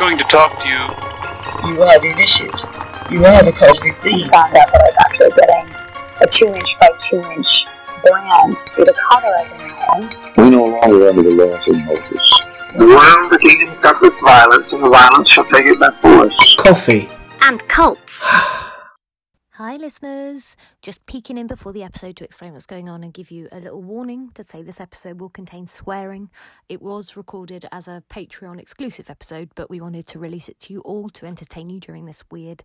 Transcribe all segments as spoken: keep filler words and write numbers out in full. We're going to talk to you. You are the initiate. You are the cosmic being. I found out that I was actually getting a two inch by two inch brand through the cauterizing iron. We no longer under the laws of Moses. The world is eating stuff with violence, and the violence shall take it by force. Coffee. And cults. Hi listeners, just peeking in before the episode to explain what's going on and give you a little warning to say this episode will contain swearing. It was recorded as a Patreon exclusive episode, but we wanted to release it to you all to entertain you during this weird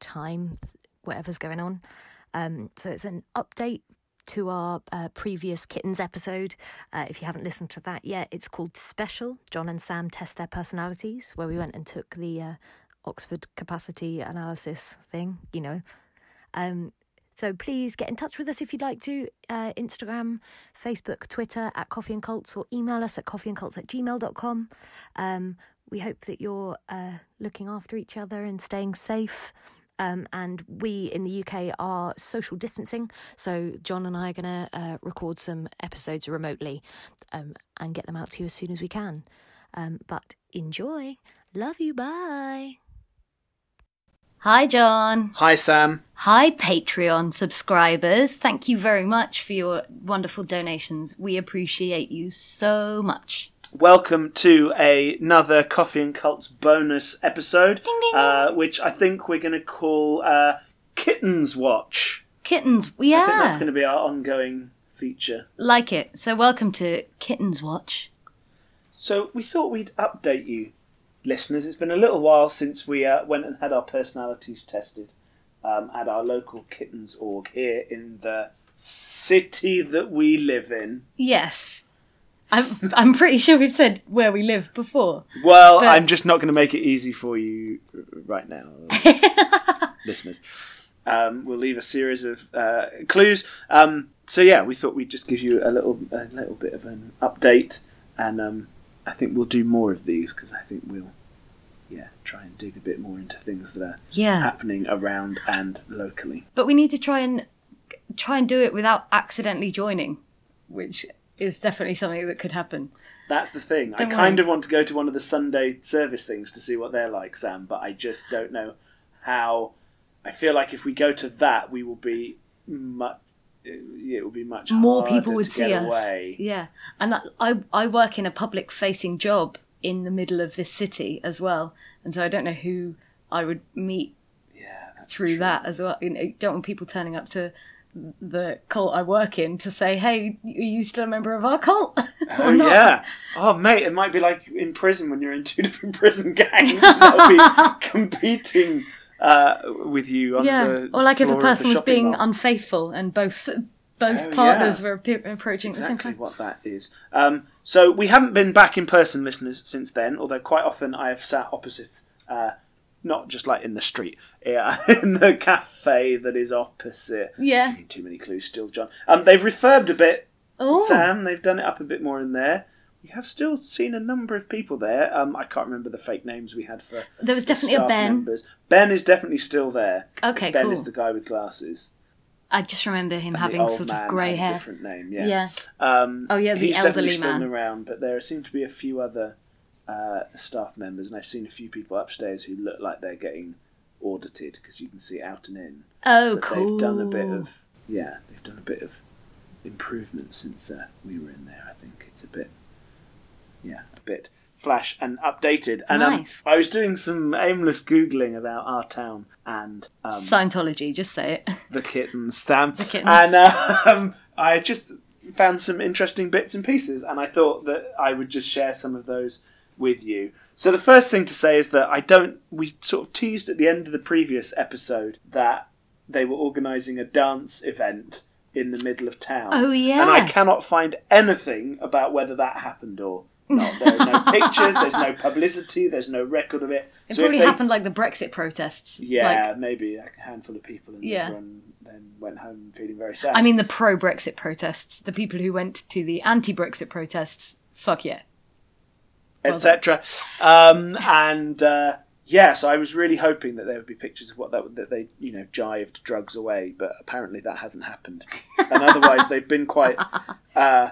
time, whatever's going on. Um, so it's an update to our uh, previous Kittens episode. Uh, if you haven't listened to that yet, it's called Special, John and Sam Test Their Personalities, where we went and took the uh, Oxford capacity analysis thing, you know. Um, so please get in touch with us if you'd like to. Uh, Instagram, Facebook, Twitter at Coffee and Cults, or email us at coffeeandcults at gmail dot com. Um, we hope that you're uh, looking after each other and staying safe. Um, and we in the U K are social distancing, so John and I are going to uh, record some episodes remotely um, and get them out to you as soon as we can. Um, but enjoy. Love you. Bye. Hi, John. Hi, Sam. Hi, Patreon subscribers. Thank you very much for your wonderful donations. We appreciate you so much. Welcome to a, another Coffee and Cults bonus episode, ding, ding. Uh, which I think we're going to call uh, Kittens Watch. Kittens, yeah. I think that's going to be our ongoing feature. Like it. So welcome to Kittens Watch. So we thought we'd update you, listeners. It's been a little while since we uh, went and had our personalities tested um, at our local Kittens org here in the city that we live in. Yes. I'm I'm pretty sure we've said where we live before. Well, but... I'm just not going to make it easy for you right now, listeners. Um, we'll leave a series of uh, clues. Um, so yeah, we thought we'd just give you a little a little bit of an update, and um, I think we'll do more of these because I think we'll yeah try and dig a bit more into things that are yeah. happening around and locally. But we need to try and try and do it without accidentally joining, which is definitely something that could happen. That's the thing. Don't I kind worry. of want to go to one of the Sunday service things to see what they're like, Sam, but I just don't know how. I feel like if we go to that, we will be much. It will be much more people would to see us. Away. Yeah, and I, I I work in a public-facing job in the middle of this city as well, and so I don't know who I would meet. Yeah, that's through true. That as well. You know, don't want people turning up to the cult I work in to say, hey, are you still a member of our cult? Oh, yeah. Oh, mate, it might be like in prison when you're in two different prison gangs. They'll be competing uh, with you on yeah. the Or like if a person was being mall. unfaithful and both both oh, partners yeah. were ap- approaching That's exactly the same time. What that is. Um, so we haven't been back in person, listeners, since then, although quite often I have sat opposite, uh, not just like in the street, yeah, in the cafe that is opposite. Yeah. Too many clues still, John. Um, they've refurbed a bit, Ooh. Sam. They've done it up a bit more in there. We have still seen a number of people there. Um, I can't remember the fake names we had for There was definitely a Ben. Members. Ben is definitely still there. Okay, Ben cool. is the guy with glasses. I just remember him and having sort of grey hair. Different name, yeah. yeah. Um, oh, yeah, the elderly man. He's definitely still around, but there seem to be a few other uh, staff members, and I've seen a few people upstairs who look like they're getting audited because you can see out and in. Oh, but cool! They've done a bit of yeah, they've done a bit of improvement since uh, we were in there. I think it's a bit yeah, a bit flash and updated. And nice. um, I was doing some aimless googling about our town and um, Scientology. Just say it. The Kittens, Sam. The Kittens. And uh, um, I just found some interesting bits and pieces, and I thought that I would just share some of those with you. So the first thing to say is that I don't, we sort of teased at the end of the previous episode that they were organising a dance event in the middle of town. Oh, yeah. And I cannot find anything about whether that happened or not. There are no pictures, there's no publicity, there's no record of it. It so probably they, happened like the Brexit protests. Yeah, like, maybe a handful of people and yeah. everyone then went home feeling very sad. I mean the pro-Brexit protests, the people who went to the anti-Brexit protests, fuck yeah. Etc. Um, and uh, yeah, so I was really hoping that there would be pictures of what that, that they, you know, jived drugs away, but apparently that hasn't happened. And otherwise, they've been quite, uh,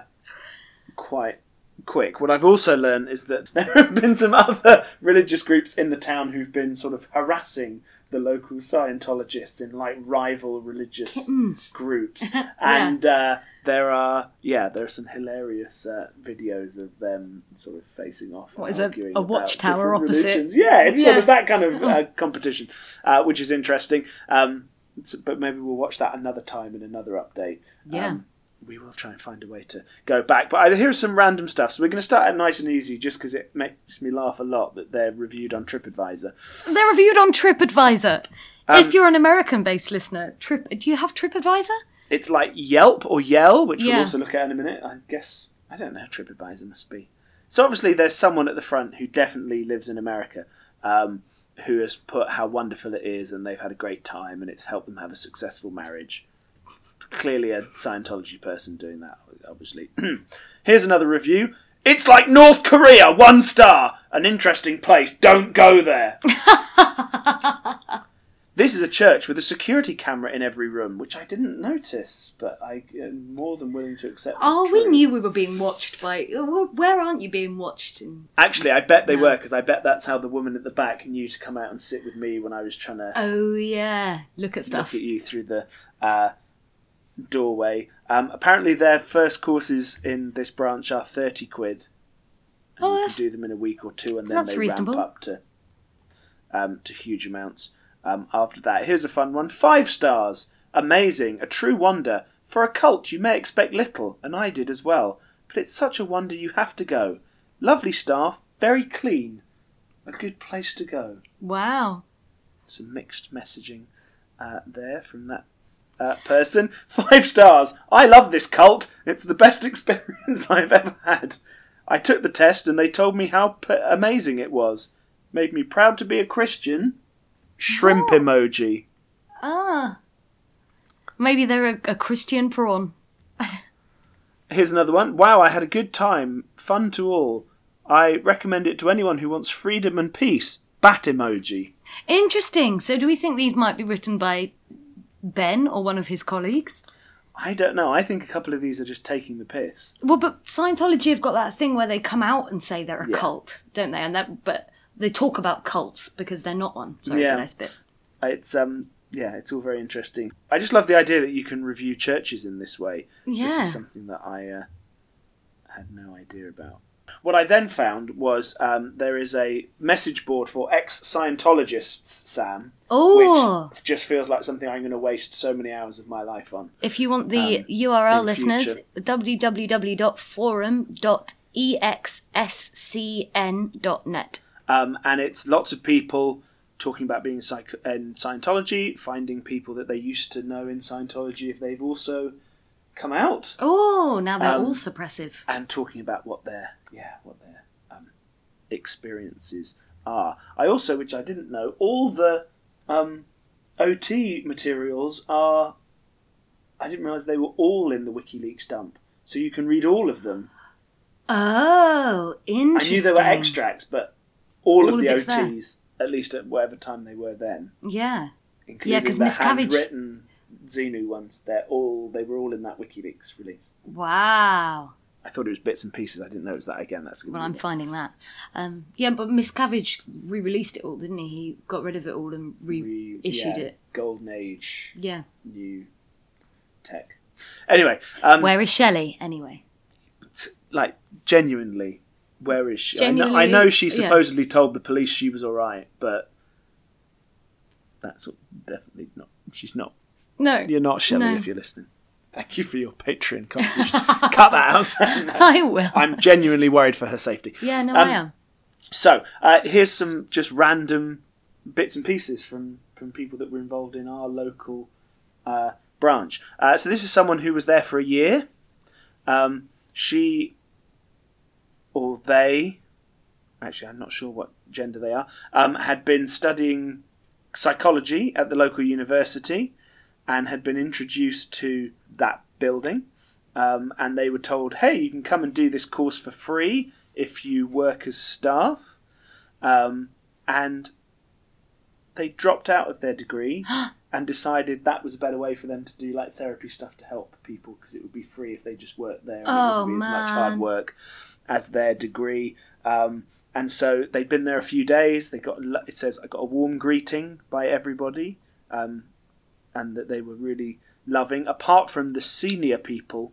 quite quick. What I've also learned is that there have been some other religious groups in the town who've been sort of harassing the local Scientologists in like rival religious Kittens. groups. yeah. And uh, there are, yeah, there are some hilarious uh, videos of them sort of facing off. What is it? A watchtower opposite? Religions. Yeah, it's yeah. sort of that kind of uh, competition, uh, which is interesting. Um, but maybe we'll watch that another time in another update. Yeah. Um, we will try and find a way to go back. But here's some random stuff. So we're going to start out nice and easy just because it makes me laugh a lot that they're reviewed on TripAdvisor. They're reviewed on TripAdvisor. Um, if you're an American-based listener, Trip, do you have TripAdvisor? It's like Yelp or Yell, which yeah. we'll also look at in a minute. I guess, I don't know, TripAdvisor must be. So obviously there's someone at the front who definitely lives in America, um, who has put how wonderful it is and they've had a great time and it's helped them have a successful marriage. Clearly a Scientology person doing that, obviously. Here's another review. It's like North Korea, one star. An interesting place. Don't go there. This is a church with a security camera in every room, which I didn't notice, but I am more than willing to accept. Oh, we knew we were being watched by... Where aren't you being watched? In... Actually, I bet they no. were, because I bet that's how the woman at the back knew to come out and sit with me when I was trying to... Oh, yeah. Look at stuff. Look at you through the... Uh, doorway. Um, apparently their first courses in this branch are thirty quid. And oh, you can do them in a week or two and then they reasonable. ramp up to um, to huge amounts um, after that. Here's a fun one. Five stars. Amazing. A true wonder. For a cult you may expect little, and I did as well. But it's such a wonder you have to go. Lovely staff. Very clean. A good place to go. Wow. Some mixed messaging uh, there from that Uh, person. Five stars. I love this cult. It's the best experience I've ever had. I took the test and they told me how p- amazing it was. Made me proud to be a Christian. Shrimp oh. emoji. Ah. Maybe they're a, a Christian prawn. Here's another one. Wow, I had a good time. Fun to all. I recommend it to anyone who wants freedom and peace. Bat emoji. Interesting. So do we think these might be written by... Ben or one of his colleagues? I don't know. I think a couple of these are just taking the piss. Well, but Scientology have got that thing where they come out and say they're a yeah. cult, don't they? And that, but they talk about cults because they're not one. Sorry yeah. for a nice bit. It's um, yeah, it's all very interesting. I just love the idea that you can review churches in this way. Yeah. This is something that I uh, had no idea about. What I then found was um, there is a message board for ex-Scientologists, Sam, Ooh. which just feels like something I'm going to waste so many hours of my life on. If you want the um, U R L, listeners, future. w w w dot forum dot e x s c n dot net. Um, and it's lots of people talking about being psych- in Scientology, finding people that they used to know in Scientology if they've also... come out. Oh, now they're um, all suppressive. And talking about what their yeah, what their um, experiences are. I also, which I didn't know, all the um, O T materials are. I didn't realise they were all in the WikiLeaks dump, so you can read all of them. Oh, interesting. I knew there were extracts, but all, all of the of O Ts, there. At least at whatever time they were then. Yeah. Including yeah, the Miscavige... handwritten. Xenu ones, they're all they were all in that WikiLeaks release. Wow. I thought it was bits and pieces. I didn't know it was that again. That's good. Well, I'm finding that. Um, yeah, but Miscavige re-released it all, didn't he? He got rid of it all and reissued yeah, it. Golden Age. Yeah. New tech. Anyway, um, where is Shelley? Anyway, like genuinely, where is she? Genuinely, I, know, I know she supposedly yeah. told the police she was all right, but that's definitely not. She's not. No. You're not Shelley no. if you're listening. Thank you for your Patreon contribution. Cut that out. I will. I'm genuinely worried for her safety. Yeah, no, um, I am. So, uh, here's some just random bits and pieces from, from people that were involved in our local uh, branch. Uh, so this is someone who was there for a year. Um, she or they, actually I'm not sure what gender they are, um, had been studying psychology at the local university. And had been introduced to that building. Um, and they were told, hey, you can come and do this course for free if you work as staff. Um, and they dropped out of their degree and decided that was a better way for them to do like therapy stuff to help people because it would be free if they just worked there. And oh, it wouldn't be man. as much hard work. as their degree. Um, and so they've been there a few days. They got it says I got a warm greeting by everybody, um, and that they were really loving. Apart from the senior people,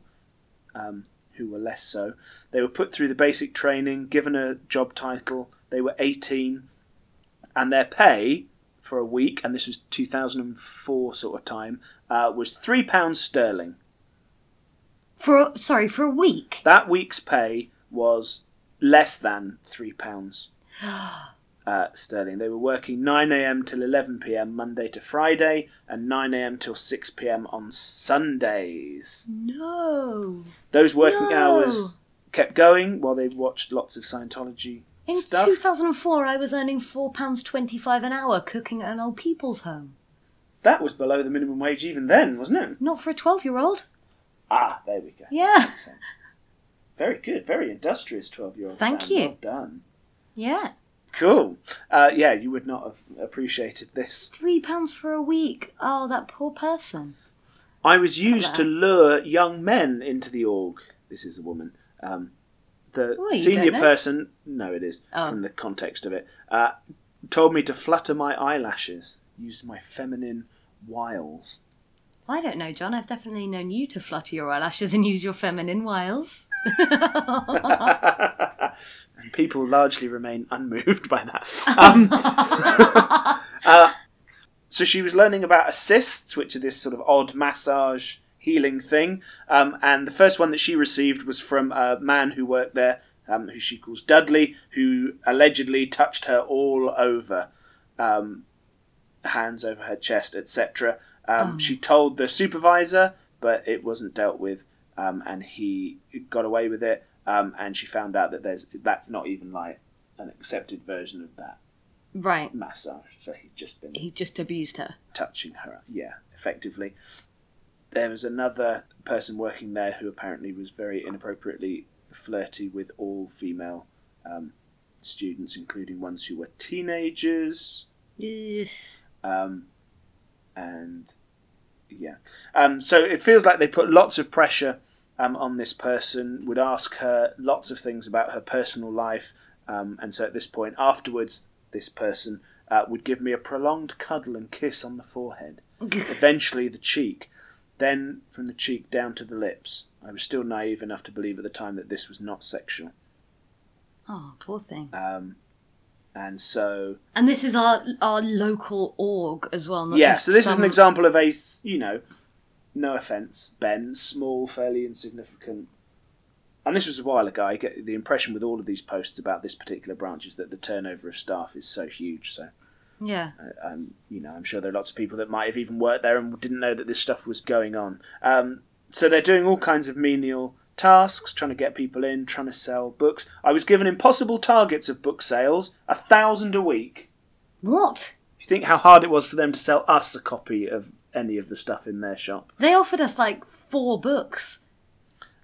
um, who were less so, they were put through the basic training, given a job title. They were eighteen, and their pay for a week, and this was two thousand four sort of time, uh, was three pounds sterling. For sorry, for a week. That week's pay was less than three pounds uh, sterling. They were working nine a.m. till eleven p.m. Monday to Friday, and nine a.m. till six p.m. on Sundays. No. Those working no. hours kept going while they watched lots of Scientology. In stuff. two thousand four, I was earning four pounds twenty-five an hour cooking at an old people's home. That was below the minimum wage even then, wasn't it? Not for a twelve-year-old. Ah, there we go. Yeah. Makes sense. Very good. Very industrious twelve-year-old. Thank Sam. You. Well done. Yeah. Cool. Uh, yeah, you would not have appreciated this. Three pounds for a week. Oh, that poor person. I was used Hello. to lure young men into the org. This is a woman. Um... The well, senior person, no, it is, oh. from the context of it, uh, told me to flutter my eyelashes, use my feminine wiles. I don't know, John. I've definitely known you to flutter your eyelashes and use your feminine wiles. And people largely remain unmoved by that. Um, uh, so she was learning about assists, which are this sort of odd massage healing thing, um, and the first one that she received was from a man who worked there, um, who she calls Dudley, who allegedly touched her all over, um, hands over her chest, et cetera. Um, oh. She told the supervisor, but it wasn't dealt with, um, and he got away with it, um, and she found out that there's that's not even like an accepted version of that right massage. So he'd just been he just abused her, touching her, yeah, effectively. There was another person working there who apparently was very inappropriately flirty with all female um, students, including ones who were teenagers. Yes. Um, and, yeah. Um, so it feels like they put lots of pressure um, on this person, would ask her lots of things about her personal life. Um, and so at this point, afterwards, this person uh, would give me a prolonged cuddle and kiss on the forehead, eventually the cheek. Then from the cheek down to the lips. I was still naive enough to believe at the time that this was not sexual. Oh, poor thing. Um, and so... And this is our our local org as well. Not yeah, so this some... is an example of a, you know, no offence, Ben, small, fairly insignificant... And this was a while ago. I get the impression with all of these posts about this particular branch is that the turnover of staff is so huge, so... Yeah. I, I'm, you know, I'm sure there are lots of people that might have even worked there and didn't know that this stuff was going on. Um, so they're doing all kinds of menial tasks, trying to get people in, trying to sell books. I was given impossible targets of book sales, a thousand a week. What? You think how hard it was for them to sell us a copy of any of the stuff in their shop. They offered us like four books.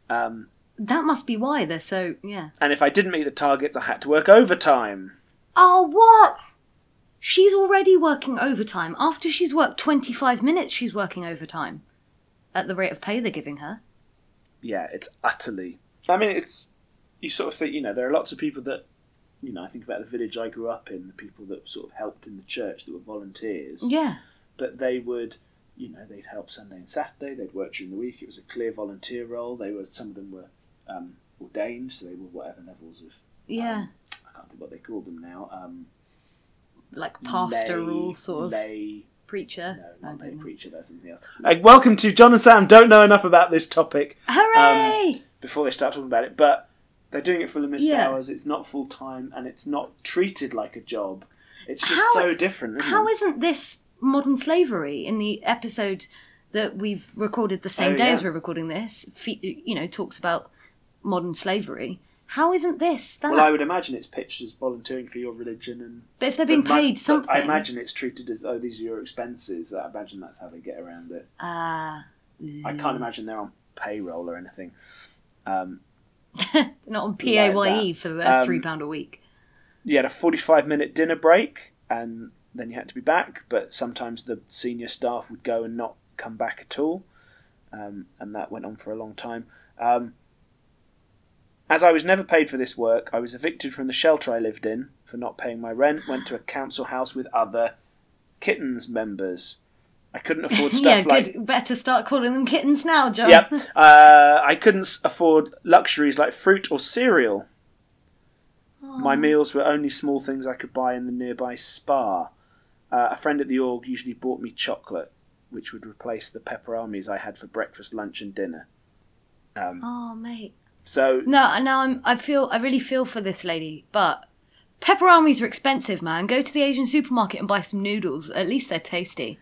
Um, that must be why they're so, yeah. And if I didn't meet the targets, I had to work overtime. Oh, what? She's already working overtime. After she's worked twenty-five minutes, she's working overtime at the rate of pay they're giving her. Yeah, it's utterly... I mean, it's... You sort of think, you know, there are lots of people that... You know, I think about the village I grew up in, the people that sort of helped in the church that were volunteers. Yeah. But they would, you know, they'd help Sunday and Saturday, they'd work during the week. It was a clear volunteer role. They were... Some of them were um, ordained, so they were whatever levels of... Yeah. Um, I can't think what they called them now. Um... Like pastoral lay, sort of lay, preacher. No, not lay know. preacher, that's something else. Like, welcome to John and Sam Don't Know Enough About This Topic. Hooray! Um, before they start talking about it, but they're doing it for limited yeah. hours, it's not full time, and it's not treated like a job. It's just how, so different, isn't how it? How isn't this modern slavery in the episode that we've recorded the same oh, day yeah. as we're recording this, you know, talks about modern slavery. How isn't this that? Well, I would imagine it's pitched as volunteering for your religion, and but if they're being ma- paid something, I imagine it's treated as oh, these are your expenses. I imagine that's how they get around it. Ah, uh, I can't imagine they're on payroll or anything. Um, not on paye like for the um, three pound a week. You had a forty-five minute dinner break, and then you had to be back. But sometimes the senior staff would go and not come back at all, um, and that went on for a long time. Um, As I was never paid for this work, I was evicted from the shelter I lived in for not paying my rent, went to a council house with other Kittens members. I couldn't afford stuff yeah, like... Good. Better start calling them kittens now, John. Yep. Uh, I couldn't afford luxuries like fruit or cereal. Oh. My meals were only small things I could buy in the nearby spa. Uh, a friend at the org usually bought me chocolate, which would replace the pepperonis I had for breakfast, lunch and dinner. Um, oh, mate. So... No, no, I'm, I feel, I really feel for this lady, but... Pepperonis are expensive, man. Go to the Asian supermarket and buy some noodles. At least they're tasty.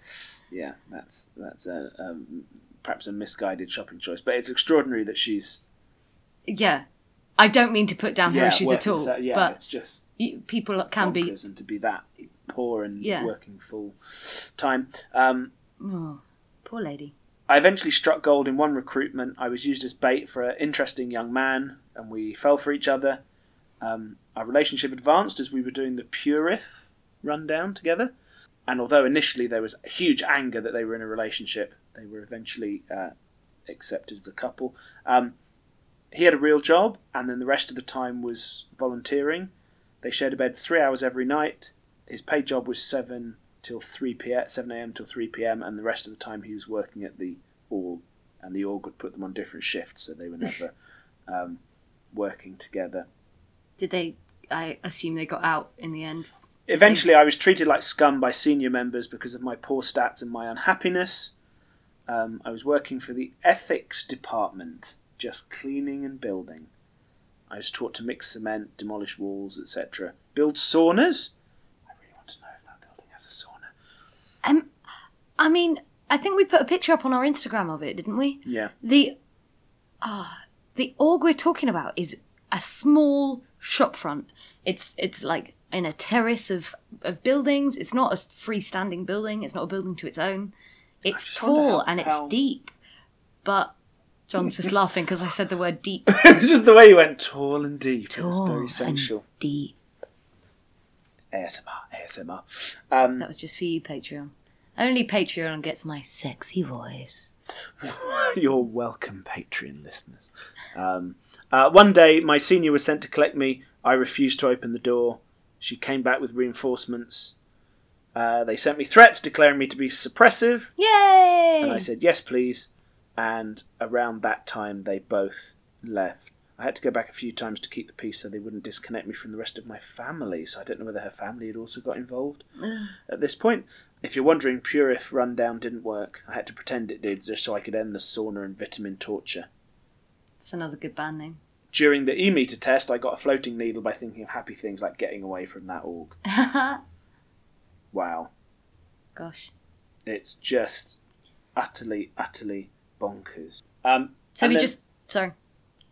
Yeah, that's that's a, um, perhaps a misguided shopping choice. But it's extraordinary that she's... Yeah. I don't mean to put down her yeah, issues at all. So, yeah, but it's just... You, people can be... And to be that poor and yeah. working full time. Um, oh, poor lady. I eventually struck gold in one recruitment. I was used as bait for an interesting young man, and we fell for each other. Um, our relationship advanced as we were doing the Purif Rundown together. And although initially there was huge anger that they were in a relationship, they were eventually uh, accepted as a couple. Um, he had a real job, and then the rest of the time was volunteering. They shared a bed three hours every night. His paid job was seven till three p m, seven a m till three p m, and the rest of the time he was working at the org, and the org would put them on different shifts, so they were never um, working together. Did they? I assume they got out in the end. Eventually, I was treated like scum by senior members because of my poor stats and my unhappiness. Um, I was working for the ethics department, just cleaning and building. I was taught to mix cement, demolish walls, et cetera. Build saunas? I really want to know if that building has a sauna. Um, I mean, I think we put a picture up on our Instagram of it, didn't we? Yeah. The, uh, the org we're talking about is a small shopfront. It's, it's like... in a terrace of, of buildings. It's not a freestanding building. It's not a building to its own. It's tall and it's deep. But John's just laughing because I said the word deep. It's just the way you went, tall and deep. Tall it was very sensual. And deep. A S M R, A S M R. Um, that was just for you, Patreon. Only Patreon gets my sexy voice. You're welcome, Patreon listeners. Um, uh, one day, my senior was sent to collect me. I refused to open the door. She came back with reinforcements. Uh, they sent me threats declaring me to be suppressive. Yay! And I said, yes, please. And around that time, they both left. I had to go back a few times to keep the peace so they wouldn't disconnect me from the rest of my family. So I don't know whether her family had also got involved at this point. If you're wondering, Purif Rundown didn't work. I had to pretend it did just so I could end the sauna and vitamin torture. It's another good band name. During the e-meter test, I got a floating needle by thinking of happy things like getting away from that org. Wow. Gosh. It's just utterly, utterly bonkers. Um, so we then... just... Sorry.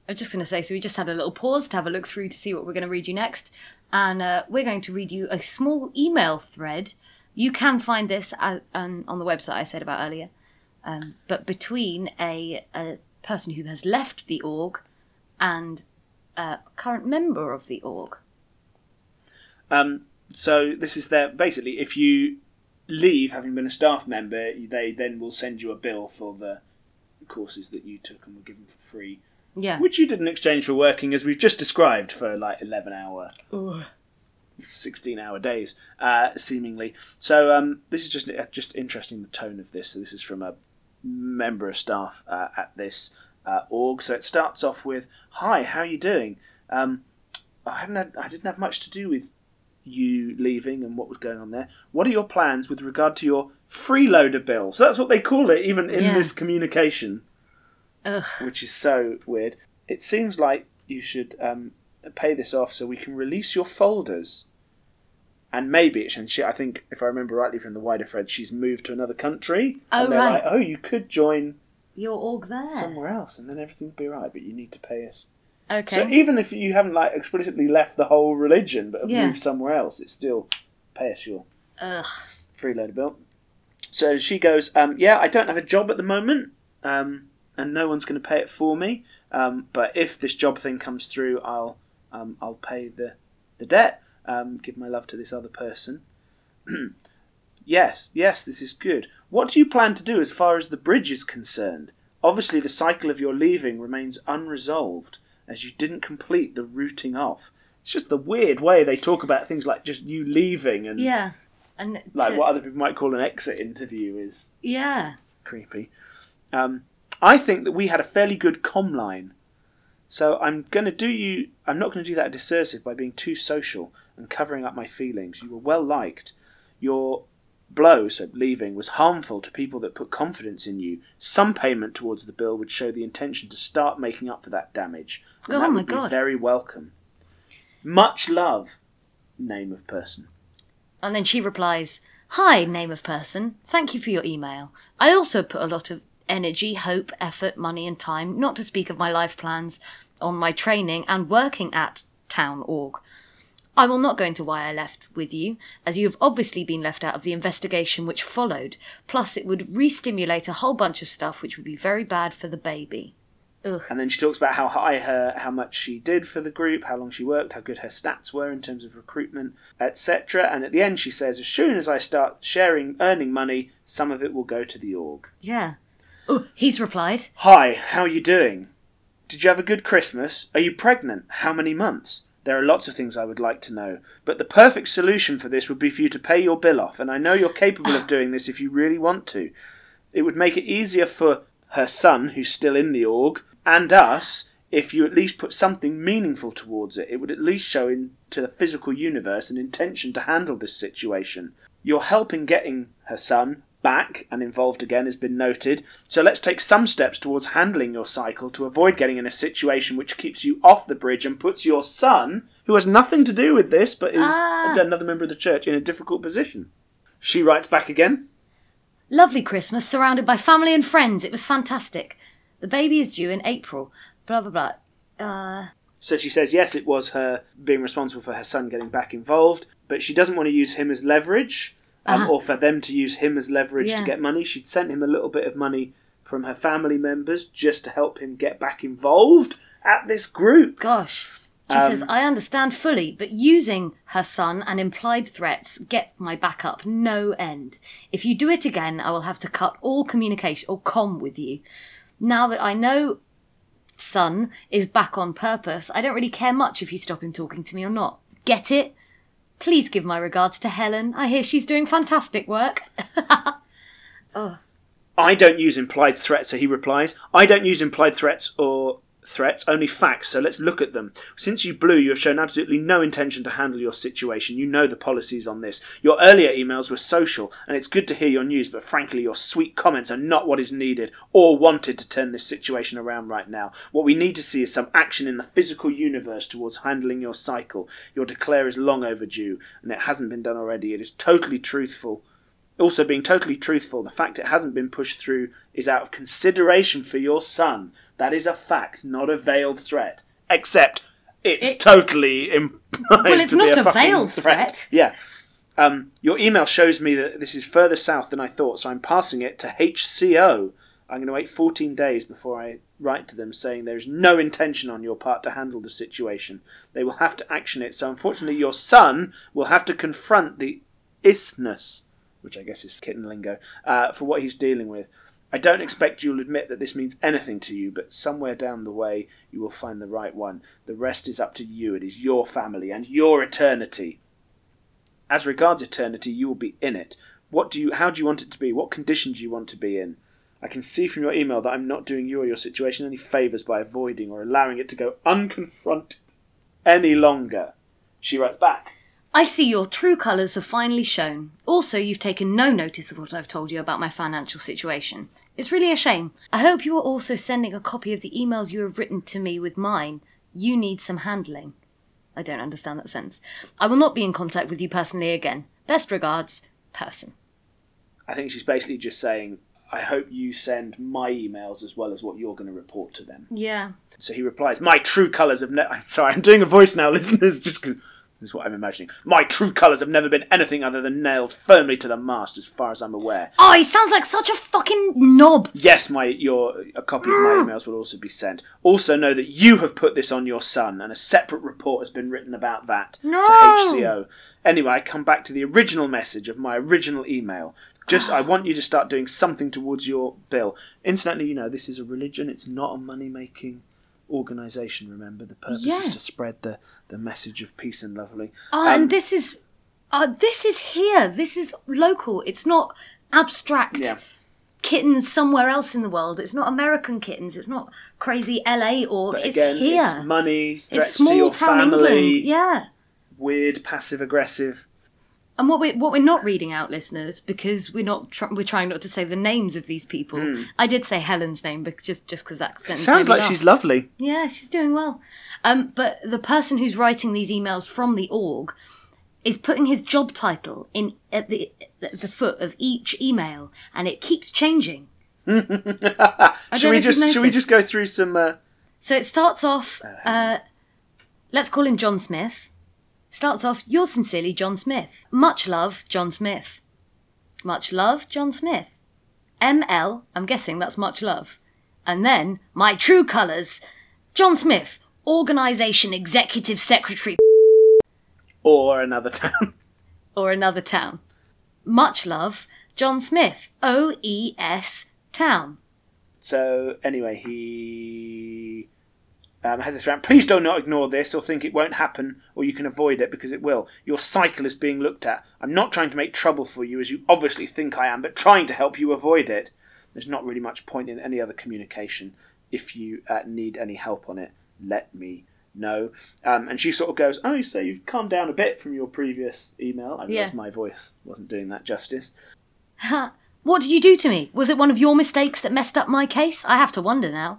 I was just going to say, so we just had a little pause to have a look through to see what we're going to read you next. And uh, we're going to read you a small email thread. You can find this as, um, on the website I said about earlier. Um, but between a, a person who has left the org... and a current member of the org. Um, so this is their... Basically, if you leave having been a staff member, they then will send you a bill for the courses that you took and were given for free. Yeah. Which you did in exchange for working, as we've just described, for like eleven-hour, sixteen-hour days, uh, seemingly. So um, this is just just interesting, the tone of this. So this is from a member of staff uh, at this... Uh, org. So it starts off with, hi, how are you doing? Um, I haven't had, I didn't have much to do with you leaving and what was going on there. What are your plans with regard to your freeloader bill? So that's what they call it, even in yeah. this communication. Ugh. Which is so weird. It seems like you should um, pay this off so we can release your folders. And maybe, it's, and she, I think, if I remember rightly from the wider thread, she's moved to another country. Oh, and they're right. Like, oh, you could join... your org there. Somewhere else, and then everything will be right, but you need to pay us. Okay. So even if you haven't like explicitly left the whole religion, but have yeah. moved somewhere else, it's still pay us your Ugh. freeloader bill. So she goes, um, yeah, I don't have a job at the moment, um, and no one's going to pay it for me, um, but if this job thing comes through, I'll um, I'll pay the, the debt, um, give my love to this other person. Yes, yes, this is good. What do you plan to do as far as the bridge is concerned? Obviously, the cycle of your leaving remains unresolved. as you didn't complete the routing off. It's just the weird way they talk about things like just you leaving and yeah, and like to... what other people might call an exit interview is yeah creepy. Um, I think that we had a fairly good comm line, so I'm going to do you. I'm not going to do that a disservice by being too social and covering up my feelings. You were well liked. Your blow, so leaving, was harmful to people that put confidence in you. Some payment towards the bill would show the intention to start making up for that damage. And oh that my would god! Be very welcome. Much love, name of person. And then she replies, "Hi, name of person. Thank you for your email. I also put a lot of energy, hope, effort, money, and time, not to speak of my life plans, on my training and working at town dot org. I will not go into why I left with you, as you have obviously been left out of the investigation which followed. Plus, it would re-stimulate a whole bunch of stuff which would be very bad for the baby." Ugh. And then she talks about how high her, how much she did for the group, how long she worked, how good her stats were in terms of recruitment, et cetera. And at the end, she says, "As soon as I start sharing, earning money, some of it will go to the org." Yeah. Ooh, he's replied, "Hi, how are you doing? Did you have a good Christmas? Are you pregnant? How many months? There are lots of things I would like to know, but the perfect solution for this would be for you to pay your bill off, and I know you're capable of doing this if you really want to. It would make it easier for her son, who's still in the org, and us, if you at least put something meaningful towards it. It would at least show into the physical universe an intention to handle this situation. Your help in getting her son back and involved again has been noted, so let's take some steps towards handling your cycle to avoid getting in a situation which keeps you off the bridge and puts your son, who has nothing to do with this but is ah. another member of the church, in a difficult position." She writes back again, "Lovely Christmas, surrounded by family and friends. It was fantastic. The baby is due in April. Blah, blah, blah." Uh... So she says, yes, it was her being responsible for her son getting back involved, but she doesn't want to use him as leverage. Um, uh-huh. Or for them to use him as leverage yeah. to get money. She'd sent him a little bit of money from her family members just to help him get back involved at this group. Gosh. She um, says, "I understand fully, but using her son and implied threats get my back up no end. If you do it again, I will have to cut all communication or comm with you. Now that I know son is back on purpose, I don't really care much if you stop him talking to me or not. Get it? Please give my regards to Helen. I hear she's doing fantastic work." Oh. "I don't use implied threats," so he replies. "I don't use implied threats or threats, only facts, so let's look at them. Since you blew, you have shown absolutely no intention to handle your situation. You know the policies on this. Your earlier emails were social, and it's good to hear your news, but frankly, your sweet comments are not what is needed or wanted to turn this situation around right now. What we need to see is some action in the physical universe towards handling your cycle. Your declare is long overdue, and it hasn't been done already. It is totally truthful. Also, being totally truthful, the fact it hasn't been pushed through is out of consideration for your son. That is a fact, not a veiled threat." Except it's it, totally implied. Well, it's to not be a, a veiled threat. threat. Yeah. Um, "your email shows me that this is further south than I thought, so I'm passing it to H C O. I'm going to wait fourteen days before I write to them saying there is no intention on your part to handle the situation. They will have to action it, so unfortunately your son will have to confront the isness," which I guess is kitten lingo, uh, "for what he's dealing with. I don't expect you'll admit that this means anything to you, but somewhere down the way you will find the right one. The rest is up to you. It is your family and your eternity. As regards eternity, you will be in it. What do you? How do you want it to be? What condition do you want to be in? I can see from your email that I'm not doing you or your situation any favours by avoiding or allowing it to go unconfronted any longer." She writes back, "I see your true colours have finally shown. Also, you've taken no notice of what I've told you about my financial situation. It's really a shame. I hope you are also sending a copy of the emails you have written to me with mine. You need some handling." I don't understand that sentence. "I will not be in contact with you personally again. Best regards, person." I think she's basically just saying, I hope you send my emails as well as what you're going to report to them. Yeah. So he replies, "My true colours have ne-" I'm sorry, I'm doing a voice now, listeners, just because... This is what I'm imagining. "My true colours have never been anything other than nailed firmly to the mast, as far as I'm aware." Oh, he sounds like such a fucking knob. "Yes, my your a copy of my emails will also be sent. Also know that you have put this on your son, and a separate report has been written about that no. to H C O. Anyway, I come back to the original message of my original email. Just, I want you to start doing something towards your bill. Incidentally, you know, this is a religion. It's not a money-making organisation, remember? The purpose yeah. is to spread the, the message of peace and lovely. Oh, um, and this is uh, this is here. This is local. It's not abstract yeah. kittens somewhere else in the world. It's not American kittens. It's not crazy L A or... But it's again, here. It's money, threats it's small to your town family. England. Yeah. Weird, passive-aggressive. And what we what we're not reading out, listeners, because we're not tr- we're trying not to say the names of these people. Mm. I did say Helen's name, because just just because that sentence sounds like not. She's lovely. Yeah, she's doing well. Um, but the person who's writing these emails from the org is putting his job title in at the at the foot of each email, and it keeps changing. should we just should we just go through some? Uh... So it starts off. Uh, let's call him John Smith. Starts off, yours sincerely, John Smith. Much love, John Smith. Much love, John Smith. M L, I'm guessing that's much love. And then, my true colours, John Smith, organisation executive secretary. Or another town. Or another town. Much love, John Smith, O E S, town. So, anyway, he... Um, has this round. Please do not ignore this or think it won't happen or you can avoid it, because it will. Your cycle is being looked at. I'm not trying to make trouble for you, as you obviously think I am, but trying to help you avoid it. There's not really much point in any other communication. If you uh, need any help on it, let me know. Um, and she sort of goes, oh, so you've calmed down a bit from your previous email. I realised yeah. my voice wasn't doing that justice. What did you do to me? Was it one of your mistakes that messed up my case? I have to wonder now.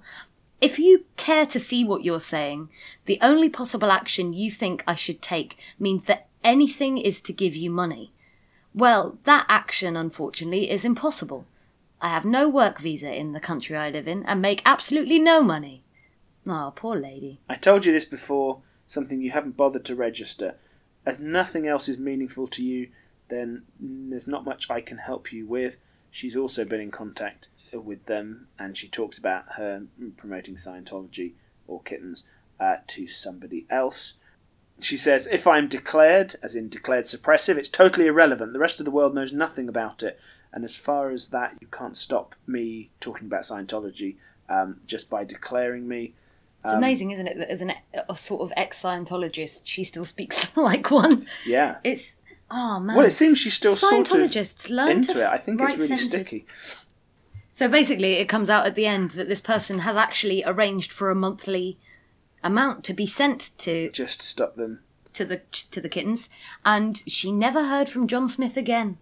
If you care to see what you're saying, the only possible action you think I should take means that anything is to give you money. Well, that action, unfortunately, is impossible. I have no work visa in the country I live in and make absolutely no money. Ah, poor lady. I told you this before, something you haven't bothered to register. As nothing else is meaningful to you, then there's not much I can help you with. She's also been in contact with them, and she talks about her promoting Scientology or kittens uh, to somebody else. She says, if I'm declared, as in declared suppressive, it's totally irrelevant. The rest of the world knows nothing about it. And as far as that, you can't stop me talking about Scientology um, just by declaring me. It's um, amazing, isn't it, that as an, a sort of ex-Scientologist, she still speaks like one. Yeah. It's, oh man. Well, it seems she's still sort of into it. I think it's really sticky. So basically it comes out at the end that this person has actually arranged for a monthly amount to be sent to... Just to stop them. To the to the kittens. And she never heard from John Smith again.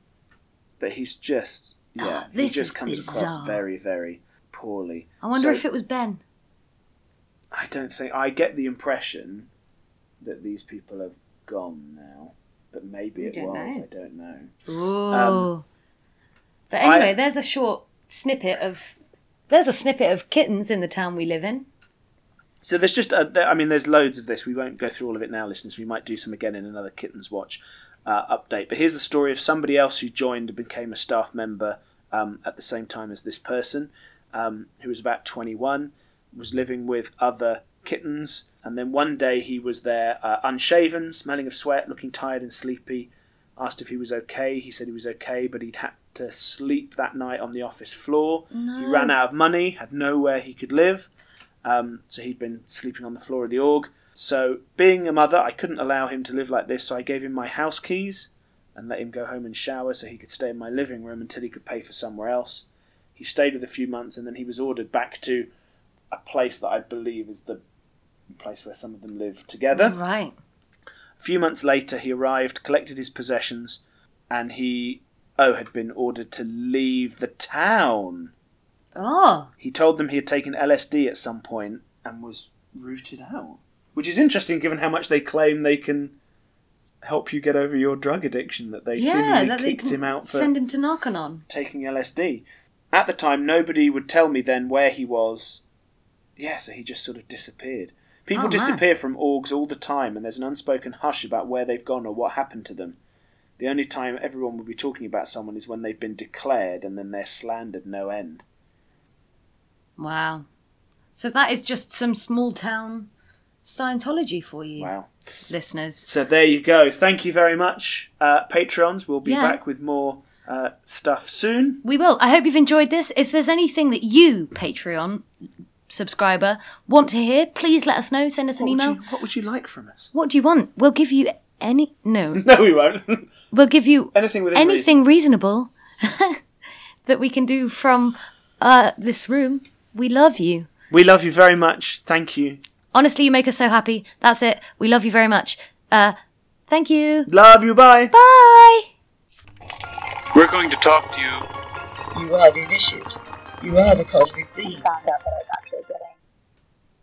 But he's just... Yeah, oh, this he just is comes bizarre. Across very, very poorly. I wonder so, if it was Ben. I don't think... I get the impression that these people have gone now. But maybe we it was. Know. I don't know. Ooh. Um, but anyway, I, there's a short... snippet of there's a snippet of kittens in the town we live in. So there's just a, there, I mean there's loads of this. We won't go through all of it now, listeners. We might do some again in another Kittens Watch uh, update. But here's the story of somebody else who joined and became a staff member um, at the same time as this person, um, who was about twenty-one, was living with other kittens, and then one day he was there uh, unshaven, smelling of sweat, looking tired and sleepy. Asked if he was okay. He said he was okay, but he'd had to sleep that night on the office floor. No. He ran out of money, had nowhere he could live. Um, so he'd been sleeping on the floor of the org. So being a mother, I couldn't allow him to live like this, so I gave him my house keys and let him go home and shower so he could stay in my living room until he could pay for somewhere else. He stayed with a few months, and then he was ordered back to a place that I believe is the place where some of them live together. Right. A few months later, he arrived, collected his possessions, and he... Oh, had been ordered to leave the town. Oh. He told them he had taken L S D at some point and was rooted out. Which is interesting, given how much they claim they can help you get over your drug addiction, that they yeah, seemingly that kicked they can him out for... send him to Narconon. ...taking L S D. At the time, nobody would tell me then where he was. Yeah, so he just sort of disappeared. People oh, disappear man. from orgs all the time, and there's an unspoken hush about where they've gone or what happened to them. The only time everyone will be talking about someone is when they've been declared, and then they're slandered no end. Wow. So that is just some small-town Scientology for you, wow. listeners. So there you go. Thank you very much, uh, Patreons. We'll be yeah. back with more uh, stuff soon. We will. I hope you've enjoyed this. If there's anything that you, Patreon... subscriber, want to hear, please let us know. Send us an what email. Would you, what would you like from us? What do you want? We'll give you any... No. No, we won't. We'll give you anything, within anything reason. reasonable that we can do from uh, this room. We love you. We love you very much. Thank you. Honestly, you make us so happy. That's it. We love you very much. Uh, thank you. Love you. Bye. Bye. We're going to talk to you. You are the initiate. You are the cosmic being. I found out that I was actually getting